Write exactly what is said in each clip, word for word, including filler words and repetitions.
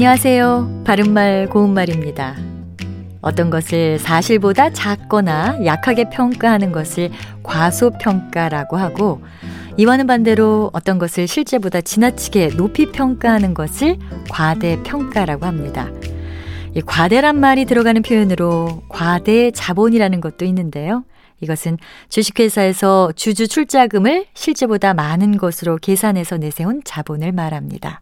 안녕하세요. 바른말 고운말입니다. 어떤 것을 사실보다 작거나 약하게 평가하는 것을 과소평가라고 하고, 이와는 반대로 어떤 것을 실제보다 지나치게 높이 평가하는 것을 과대평가라고 합니다. 이 과대란 말이 들어가는 표현으로 과대자본이라는 것도 있는데요. 이것은 주식회사에서 주주 출자금을 실제보다 많은 것으로 계산해서 내세운 자본을 말합니다.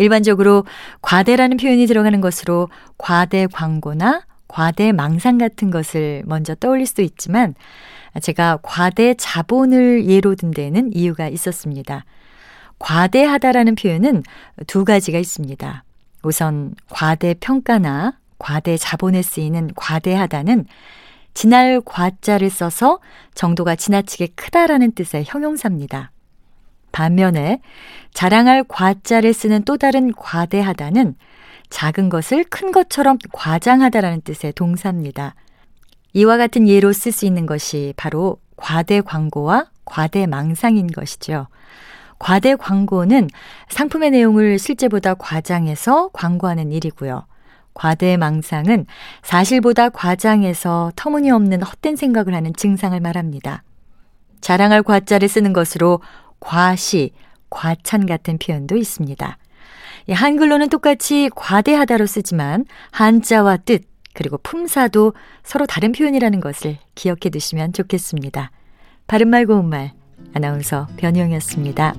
일반적으로 과대라는 표현이 들어가는 것으로 과대 광고나 과대 망상 같은 것을 먼저 떠올릴 수도 있지만, 제가 과대 자본을 예로 든 데에는 이유가 있었습니다. 과대하다라는 표현은 두 가지가 있습니다. 우선 과대평가나 과대자본에 쓰이는 과대하다는 지날 과자를 써서 정도가 지나치게 크다라는 뜻의 형용사입니다. 반면에 자랑할 과자를 쓰는 또 다른 과대하다는 작은 것을 큰 것처럼 과장하다라는 뜻의 동사입니다. 이와 같은 예로 쓸 수 있는 것이 바로 과대 광고와 과대 망상인 것이죠. 과대 광고는 상품의 내용을 실제보다 과장해서 광고하는 일이고요. 과대 망상은 사실보다 과장해서 터무니없는 헛된 생각을 하는 증상을 말합니다. 자랑할 과자를 쓰는 것으로 과시, 과찬 같은 표현도 있습니다. 한글로는 똑같이 과대하다로 쓰지만 한자와 뜻, 그리고 품사도 서로 다른 표현이라는 것을 기억해 두시면 좋겠습니다. 바른말 고운말, 아나운서 변희영이었습니다.